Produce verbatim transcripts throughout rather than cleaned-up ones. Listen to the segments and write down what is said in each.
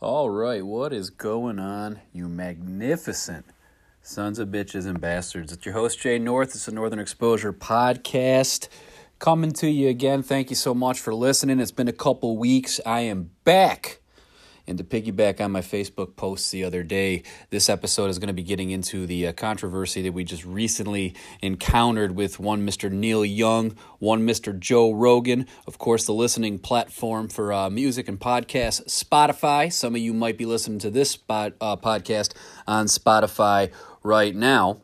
All right, what is going on, you magnificent sons of bitches and bastards? It's your host, Jay North. It's the Northern Exposure Podcast. Coming to you again. Thank you so much for listening. It's been a couple weeks. I am back. And to piggyback on my Facebook posts the other day, this episode is going to be getting into the uh, controversy that we just recently encountered with one Mister Neil Young, one Mister Joe Rogan, of course, the listening platform for uh, music and podcasts, Spotify. Some of you might be listening to this spot, uh, podcast on Spotify right now.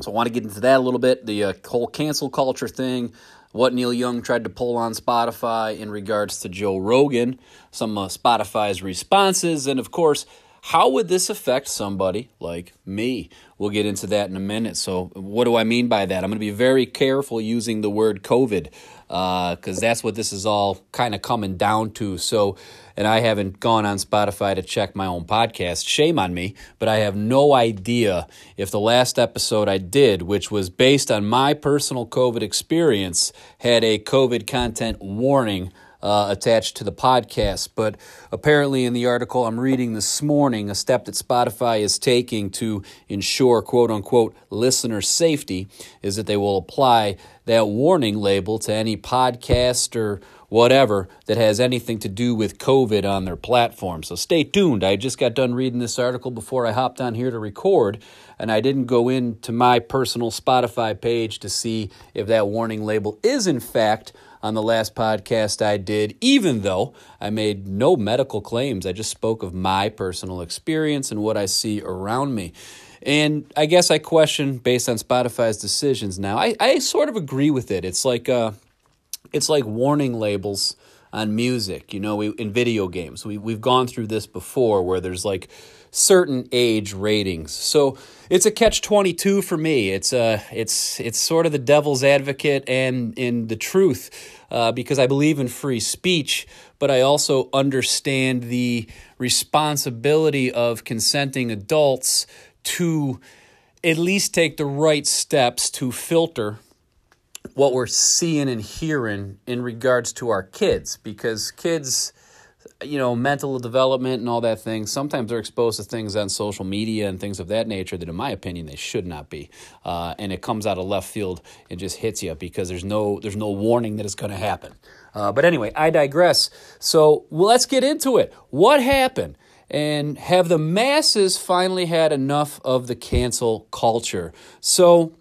So I want to get into that a little bit, the uh, whole cancel culture thing, what Neil Young tried to pull on Spotify in regards to Joe Rogan, some of Spotify's responses, and of course, how would this affect somebody like me? We'll get into that in a minute. So what do I mean by that? I'm going to be very careful using the word COVID uh, because that's what this is all kind of coming down to. So, and I haven't gone on Spotify to check my own podcast. Shame on me, but I have no idea if the last episode I did, which was based on my personal COVID experience, had a COVID content warning Uh, attached to the podcast. But apparently in the article I'm reading this morning, a step that Spotify is taking to ensure quote-unquote listener safety is that they will apply that warning label to any podcast or whatever that has anything to do with COVID on their platform. So stay tuned. I just got done reading this article before I hopped on here to record, and I didn't go into my personal Spotify page to see if that warning label is in fact on the last podcast I did, even though I made no medical claims. I just spoke of my personal experience and what I see around me. And I guess I question, based on Spotify's decisions now, I, I sort of agree with it. It's like uh, it's like warning labels on music, you know, we, in video games. We, we've gone through this before where there's like certain age ratings. So it's a catch twenty-two for me. It's uh, it's it's sort of the devil's advocate and in the truth uh, because I believe in free speech, but I also understand the responsibility of consenting adults to at least take the right steps to filter what we're seeing and hearing in regards to our kids, because kids, you know, mental development and all that thing, sometimes they're exposed to things on social media and things of that nature that, in my opinion, they should not be. Uh, and it comes out of left field and just hits you because there's no there's no warning that it's going to happen. Uh, but anyway, I digress. So well, let's get into it. What happened? And have the masses finally had enough of the cancel culture? So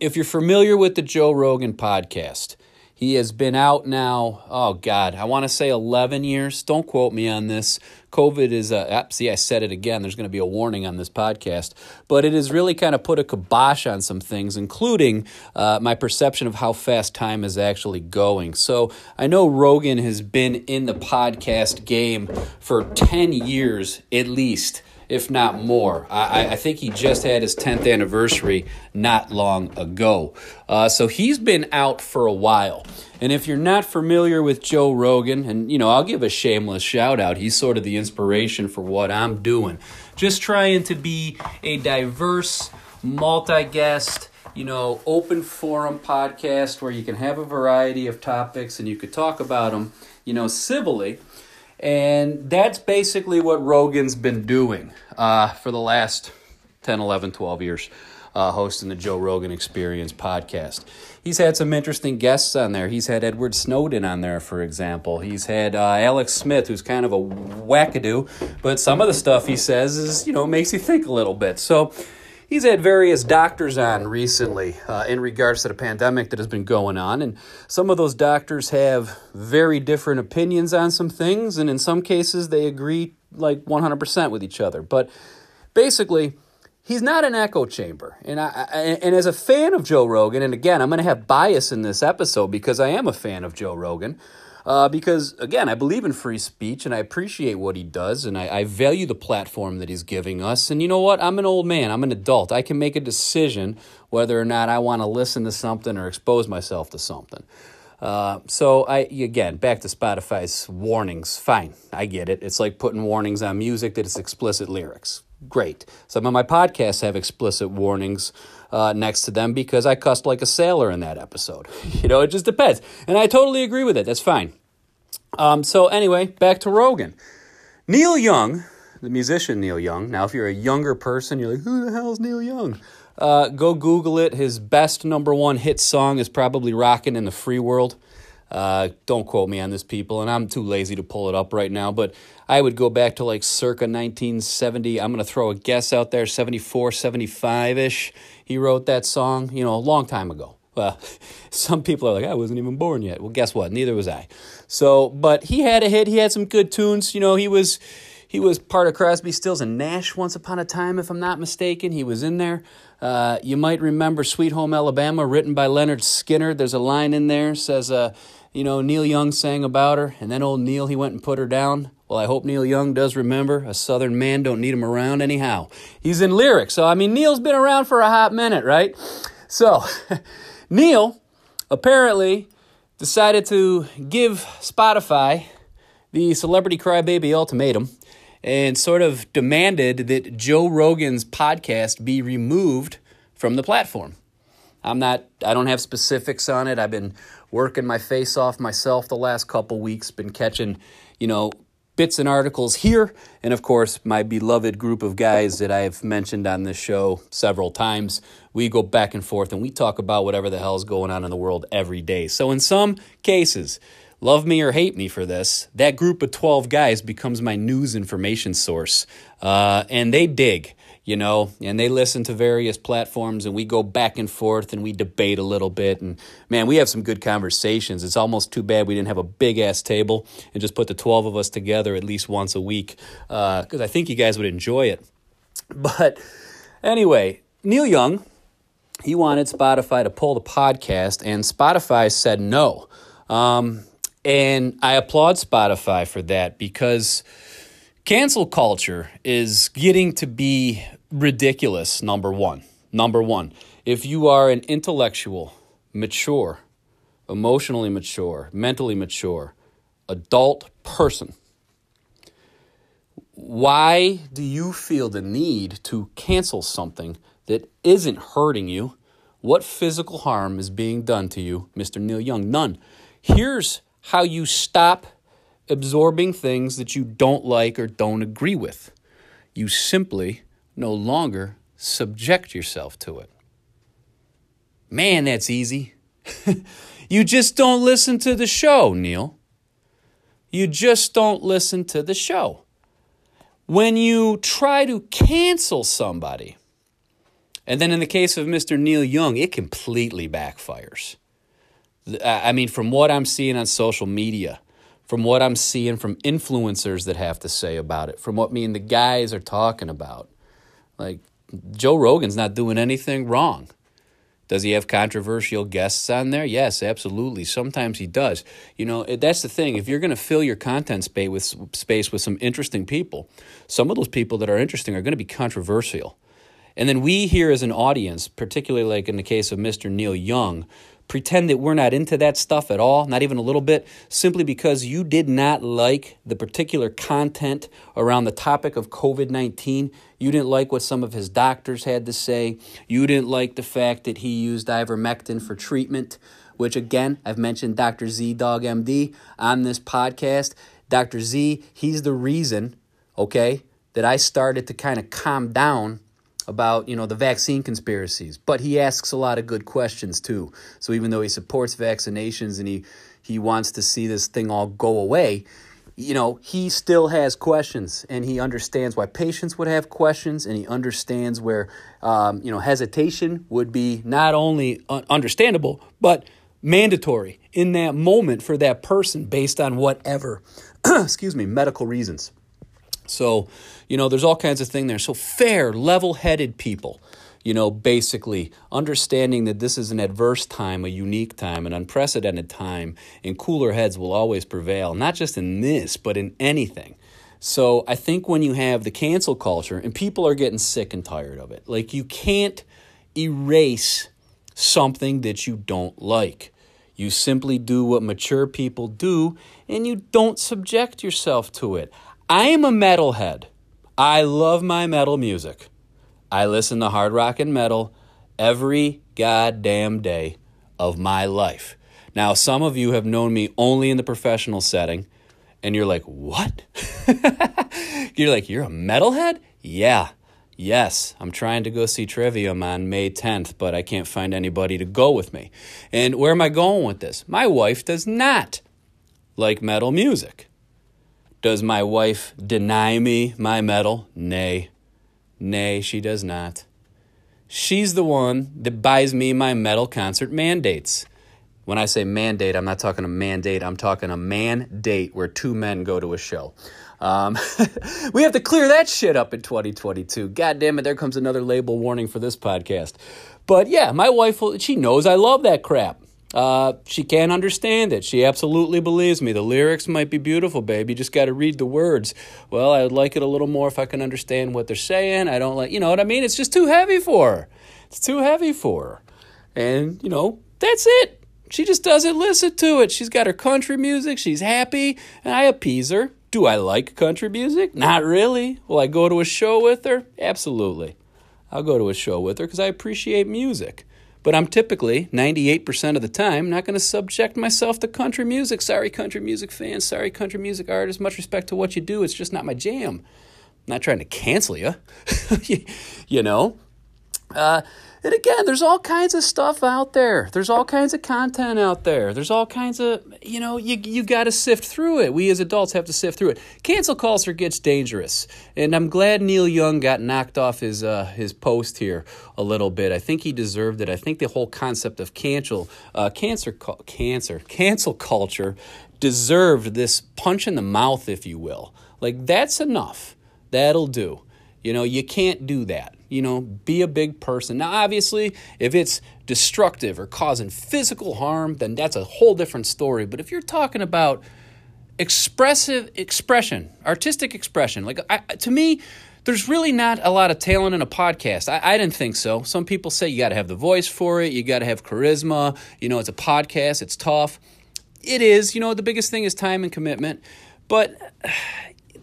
if you're familiar with the Joe Rogan podcast, he has been out now, oh God, I want to say eleven years. Don't quote me on this. COVID is, a, see, I said it again. There's going to be a warning on this podcast. But it has really kind of put a kibosh on some things, including uh, my perception of how fast time is actually going. So I know Rogan has been in the podcast game for ten years at least, if not more. I, I think he just had his tenth anniversary not long ago. Uh, so he's been out for a while. And if you're not familiar with Joe Rogan, and, you know, I'll give a shameless shout out. He's sort of the inspiration for what I'm doing. Just trying to be a diverse, multi-guest, you know, open forum podcast where you can have a variety of topics and you could talk about them, you know, civilly. And that's basically what Rogan's been doing uh, for the last ten, eleven, twelve years, uh, hosting the Joe Rogan Experience podcast. He's had some interesting guests on there. He's had Edward Snowden on there, for example. He's had uh, Alex Smith, who's kind of a wackadoo, but some of the stuff he says is, you know, makes you think a little bit. So he's had various doctors on recently uh, in regards to the pandemic that has been going on, and some of those doctors have very different opinions on some things, and in some cases they agree like one hundred percent with each other. But basically, he's not an echo chamber, and I, I and as a fan of Joe Rogan, and again, I'm going to have bias in this episode because I am a fan of Joe Rogan, Uh, because, again, I believe in free speech and I appreciate what he does and I, I value the platform that he's giving us. And you know what? I'm an old man. I'm an adult. I can make a decision whether or not I want to listen to something or expose myself to something. Uh, so, I again, back to Spotify's warnings. Fine. I get it. It's like putting warnings on music that it's explicit lyrics. Great. Some of my podcasts have explicit warnings uh, next to them because I cussed like a sailor in that episode. You know, it just depends. And I totally agree with it. That's fine. Um, so anyway, back to Rogan. Neil Young, the musician Neil Young. Now, if you're a younger person, you're like, who the hell is Neil Young? Uh, go Google it. His best number one hit song is probably Rockin' in the Free World. Uh, don't quote me on this, people, and I'm too lazy to pull it up right now, but I would go back to like circa nineteen seventy. I'm going to throw a guess out there, seventy-four, seventy-five-ish. He wrote that song, you know, a long time ago. Well, some people are like, I wasn't even born yet. Well, guess what? Neither was I. So, but he had a hit. He had some good tunes. You know, he was he was part of Crosby, Stills, and Nash once upon a time, if I'm not mistaken. He was in there. Uh, you might remember Sweet Home Alabama, written by Leonard Skinner. There's a line in there says, uh, you know, Neil Young sang about her, and then old Neil, he went and put her down. Well, I hope Neil Young does remember. A southern man don't need him around anyhow. He's in lyrics. So, I mean, Neil's been around for a hot minute, right? So, Neil apparently decided to give Spotify the Celebrity Crybaby ultimatum and sort of demanded that Joe Rogan's podcast be removed from the platform. I'm not, I don't have specifics on it. I've been working my face off myself the last couple weeks, been catching, you know, bits and articles here, and of course, my beloved group of guys that I have mentioned on this show several times. We go back and forth, and we talk about whatever the hell is going on in the world every day. So in some cases, love me or hate me for this, that group of twelve guys becomes my news information source, uh, and they dig, you know, and they listen to various platforms, and we go back and forth, and we debate a little bit, and man, we have some good conversations. It's almost too bad we didn't have a big-ass table and just put the twelve of us together at least once a week, because uh, I think you guys would enjoy it. But anyway, Neil Young, he wanted Spotify to pull the podcast, and Spotify said no. Um, and I applaud Spotify for that, because cancel culture is getting to be ridiculous, number one. Number one, if you are an intellectual, mature, emotionally mature, mentally mature, adult person, why do you feel the need to cancel something that isn't hurting you? What physical harm is being done to you, Mister Neil Young? None. Here's how you stop absorbing things that you don't like or don't agree with. You simply no longer subject yourself to it. Man, that's easy. You just don't listen to the show, Neil. You just don't listen to the show. When you try to cancel somebody, and then in the case of Mister Neil Young, it completely backfires. I mean, from what I'm seeing on social media, from what I'm seeing from influencers that have to say about it, from what me and the guys are talking about. Like, Joe Rogan's not doing anything wrong. Does he have controversial guests on there? Yes, absolutely. Sometimes he does. You know, that's the thing. If you're going to fill your content space with, space with some interesting people, some of those people that are interesting are going to be controversial. And then we here as an audience, particularly like in the case of Mister Neil Young, pretend that we're not into that stuff at all, not even a little bit, simply because you did not like the particular content around the topic of covid nineteen. You didn't like what some of his doctors had to say. You didn't like the fact that he used ivermectin for treatment, which, again, I've mentioned Doctor ZDoggMD on this podcast. Doctor Z, he's the reason, okay, that I started to kind of calm down about, you know, the vaccine conspiracies. But he asks a lot of good questions, too. So even though he supports vaccinations and he, he wants to see this thing all go away, you know, he still has questions, and he understands why patients would have questions, and he understands where, um, you know, hesitation would be not only understandable, but mandatory in that moment for that person based on whatever, excuse me, medical reasons. So, you know, there's all kinds of things there. So fair, level-headed people, you know, basically understanding that this is an adverse time, a unique time, an unprecedented time, and cooler heads will always prevail, not just in this, but in anything. So I think when you have the cancel culture, and people are getting sick and tired of it, like, you can't erase something that you don't like. You simply do what mature people do, and you don't subject yourself to it. I am a metalhead. I love my metal music. I listen to hard rock and metal every goddamn day of my life. Now, some of you have known me only in the professional setting, and you're like, what? You're like, you're a metalhead? Yeah. Yes, I'm trying to go see Trivium on May tenth, but I can't find anybody to go with me. And where am I going with this? My wife does not like metal music. Does my wife deny me my metal? Nay. Nay, she does not. She's the one that buys me my metal concert mandates. When I say mandate, I'm not talking a mandate. I'm talking a man date where two men go to a show. Um, we have to clear that shit up in twenty twenty-two. God damn it, there comes another label warning for this podcast. But yeah, my wife, will, she knows I love that crap. Uh, she can't understand it. She absolutely believes me. The lyrics might be beautiful, baby. Just got to read the words. Well, I would like it a little more if I can understand what they're saying. I don't like, you know what I mean? It's just too heavy for her. It's too heavy for her. And, you know, that's it. She just doesn't listen to it. She's got her country music. She's happy. And I appease her. Do I like country music? Not really. Will I go to a show with her? Absolutely. I'll go to a show with her because I appreciate music. But I'm typically, ninety-eight percent of the time, not going to subject myself to country music. Sorry, country music fans. Sorry, country music artists. Much respect to what you do. It's just not my jam. I'm not trying to cancel you. You know? Uh, and again, there's all kinds of stuff out there. There's all kinds of content out there. There's all kinds of, you know, you you got to sift through it. We as adults have to sift through it. Cancel culture gets dangerous. And I'm glad Neil Young got knocked off his uh, his post here a little bit. I think he deserved it. I think the whole concept of cancel, uh, cancer, cu- cancer, cancel culture deserved this punch in the mouth, if you will. Like, that's enough. That'll do. You know, you can't do that. You know, be a big person. Now, obviously, if it's destructive or causing physical harm, then that's a whole different story. But if you're talking about expressive expression, artistic expression, like I, to me, there's really not a lot of talent in a podcast. I, I didn't think so. Some people say you got to have the voice for it. You got to have charisma. You know, it's a podcast. It's tough. It is. You know, the biggest thing is time and commitment. But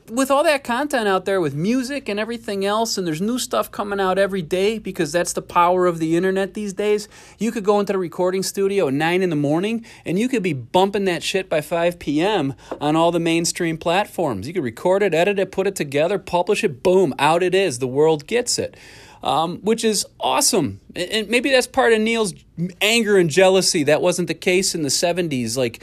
with all that content out there with music and everything else, and there's new stuff coming out every day because that's the power of the internet these days, you could go into the recording studio at nine in the morning and you could be bumping that shit by five p.m. on all the mainstream platforms. You could record it, edit it, put it together, publish it, boom, out it is. The world gets it, um, which is awesome. And maybe that's part of Neil's anger and jealousy. That wasn't the case in the seventies. Like,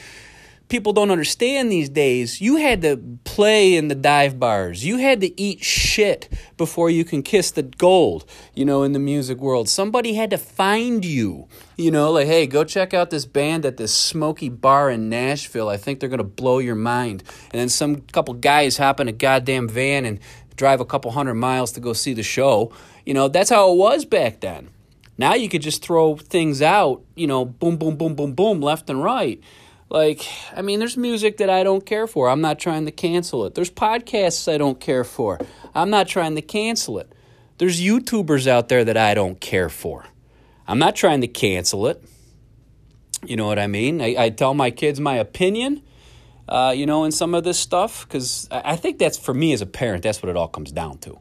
people don't understand these days, you had to play in the dive bars. You had to eat shit before you can kiss the gold, you know, in the music world. Somebody had to find you, you know, like, hey, go check out this band at this smoky bar in Nashville. I think they're going to blow your mind. And then some couple guys hop in a goddamn van and drive a couple hundred miles to go see the show. You know, that's how it was back then. Now you could just throw things out, you know, boom, boom, boom, boom, boom, left and right. Like, I mean, there's music that I don't care for. I'm not trying to cancel it. There's podcasts I don't care for. I'm not trying to cancel it. There's YouTubers out there that I don't care for. I'm not trying to cancel it. You know what I mean? I, I tell my kids my opinion, uh, you know, in some of this stuff, because I, I think that's, for me as a parent, that's what it all comes down to.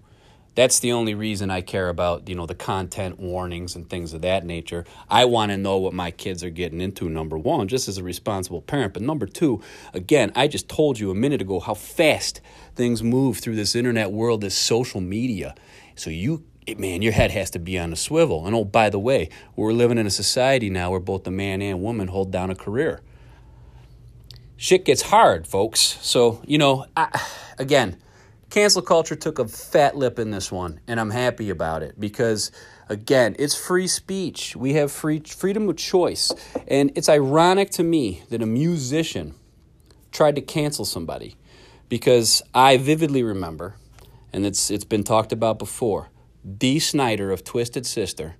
That's the only reason I care about, you know, the content warnings and things of that nature. I want to know what my kids are getting into, number one, just as a responsible parent. But number two, again, I just told you a minute ago how fast things move through this internet world, this social media. So you, man, your head has to be on a swivel. And oh, by the way, we're living in a society now where both the man and woman hold down a career. Shit gets hard, folks. So, you know, I, again, cancel culture took a fat lip in this one, and I'm happy about it because, again, it's free speech. We have free freedom of choice, and it's ironic to me that a musician tried to cancel somebody because I vividly remember, and it's it's been talked about before, Dee Snider of Twisted Sister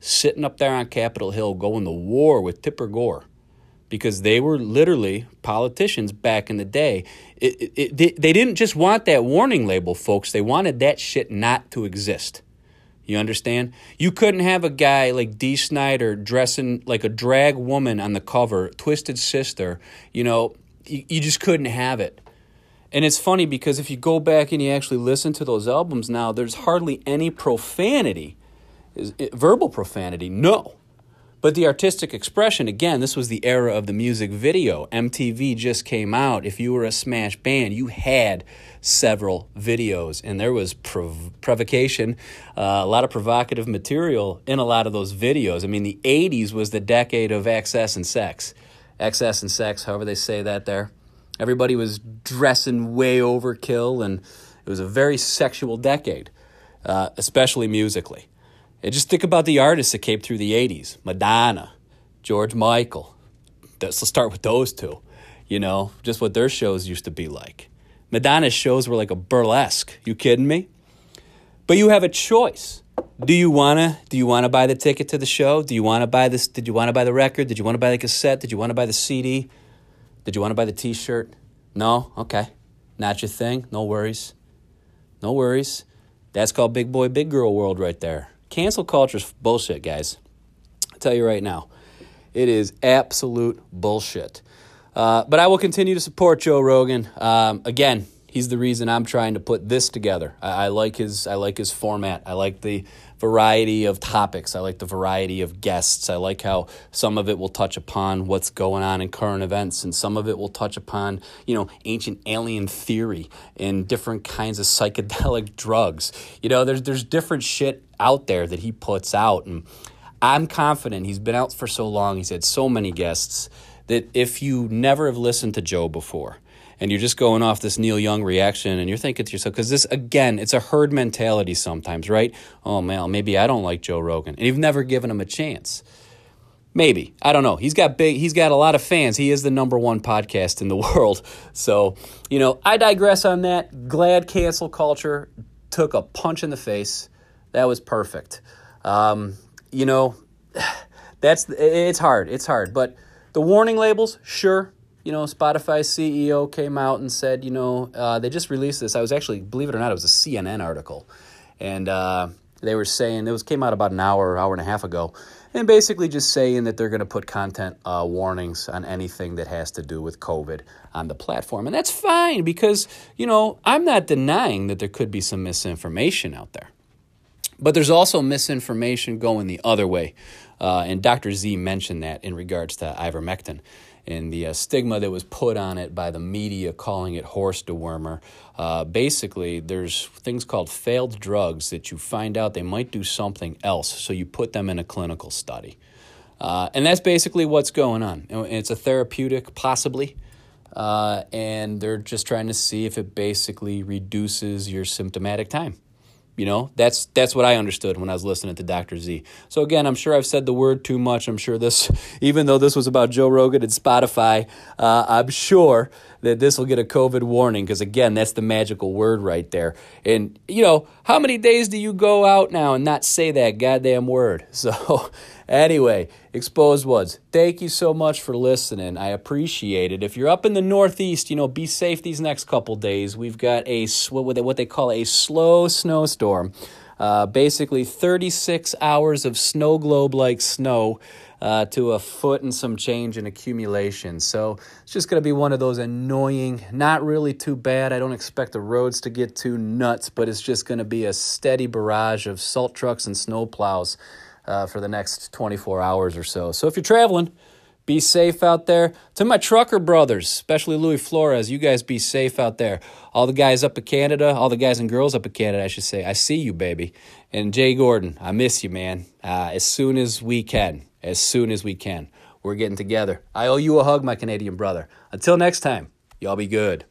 sitting up there on Capitol Hill going to war with Tipper Gore, because they were literally politicians back in the day. It, it, it, they didn't just want that warning label, folks. They wanted that shit not to exist. You understand? You couldn't have a guy like Dee Snider dressing like a drag woman on the cover, Twisted Sister. You know, you, you just couldn't have it. And it's funny because if you go back and you actually listen to those albums now, there's hardly any profanity, is it, verbal profanity, no. But the artistic expression, again, this was the era of the music video. M T V just came out. If you were a smash band, you had several videos, and there was prov- provocation, uh, a lot of provocative material in a lot of those videos. I mean, the eighties was the decade of excess and sex. Excess and sex, however they say that there. Everybody was dressing way overkill, and it was a very sexual decade, uh, especially musically. And just think about the artists that came through the eighties. Madonna, George Michael. Let's start with those two. You know, just what their shows used to be like. Madonna's shows were like a burlesque. You kidding me? But you have a choice. Do you wanna do you wanna buy the ticket to the show? Do you wanna buy this? Did you wanna buy the record? Did you wanna buy the cassette? Did you wanna buy the C D? Did you wanna buy the t-shirt? No? Okay. Not your thing? No worries. No worries. That's called big boy, big girl world right there. Cancel culture's bullshit, guys. I'll tell you right now. It is absolute bullshit. Uh, but I will continue to support Joe Rogan. Um, again, he's the reason I'm trying to put this together. I, I like his I like his format. I like the variety of topics. I like the variety of guests. I like how some of it will touch upon what's going on in current events, and some of it will touch upon, you know, ancient alien theory and different kinds of psychedelic drugs. You know, there's there's different shit out there that he puts out, and I'm confident he's been out for so long, he's had so many guests, that if you never have listened to Joe before and you're just going off this Neil Young reaction and you're thinking to yourself, because this, again, it's a herd mentality sometimes, right? Oh, man, maybe I don't like Joe Rogan. And you've never given him a chance. Maybe. I don't know. He's got big. He's got a lot of fans. He is the number one podcast in the world. So, you know, I digress on that. Glad cancel culture took a punch in the face. That was perfect. Um, you know, that's it's hard. It's hard. But the warning labels, sure. You know, Spotify's C E O came out and said, you know, uh, they just released this. I was actually, believe it or not, it was a C N N article. And uh, they were saying, it was came out about an hour, hour and a half ago. And basically just saying that they're going to put content uh, warnings on anything that has to do with COVID on the platform. And that's fine because, you know, I'm not denying that there could be some misinformation out there. But there's also misinformation going the other way. Uh, and Doctor Z mentioned that in regards to ivermectin and the uh, stigma that was put on it by the media calling it horse dewormer. Uh, basically, there's things called failed drugs that you find out they might do something else, so you put them in a clinical study. Uh, and that's basically what's going on. And it's a therapeutic, possibly. Uh, and they're just trying to see if it basically reduces your symptomatic time. You know, that's that's what I understood when I was listening to Doctor Z. So again, I'm sure I've said the word too much. I'm sure this, even though this was about Joe Rogan and Spotify, uh, I'm sure that this will get a COVID warning because, again, that's the magical word right there. And, you know, how many days do you go out now and not say that goddamn word? So anyway, Exposed Woods, thank you so much for listening. I appreciate it. If you're up in the Northeast, you know, be safe these next couple days. We've got a what they call a slow snowstorm, uh, basically thirty-six hours of snow globe-like snow uh, to a foot and some change in accumulation. So it's just going to be one of those annoying, not really too bad. I don't expect the roads to get too nuts, but it's just going to be a steady barrage of salt trucks and snow plows. Uh, for the next twenty-four hours or so. So if you're traveling, be safe out there. To my trucker brothers, especially Louis Flores, you guys be safe out there. All the guys up in Canada, all the guys and girls up in Canada, I should say, I see you, baby. And Jay Gordon, I miss you, man. Uh, as soon as we can, as soon as we can, we're getting together. I owe you a hug, my Canadian brother. Until next time, y'all be good.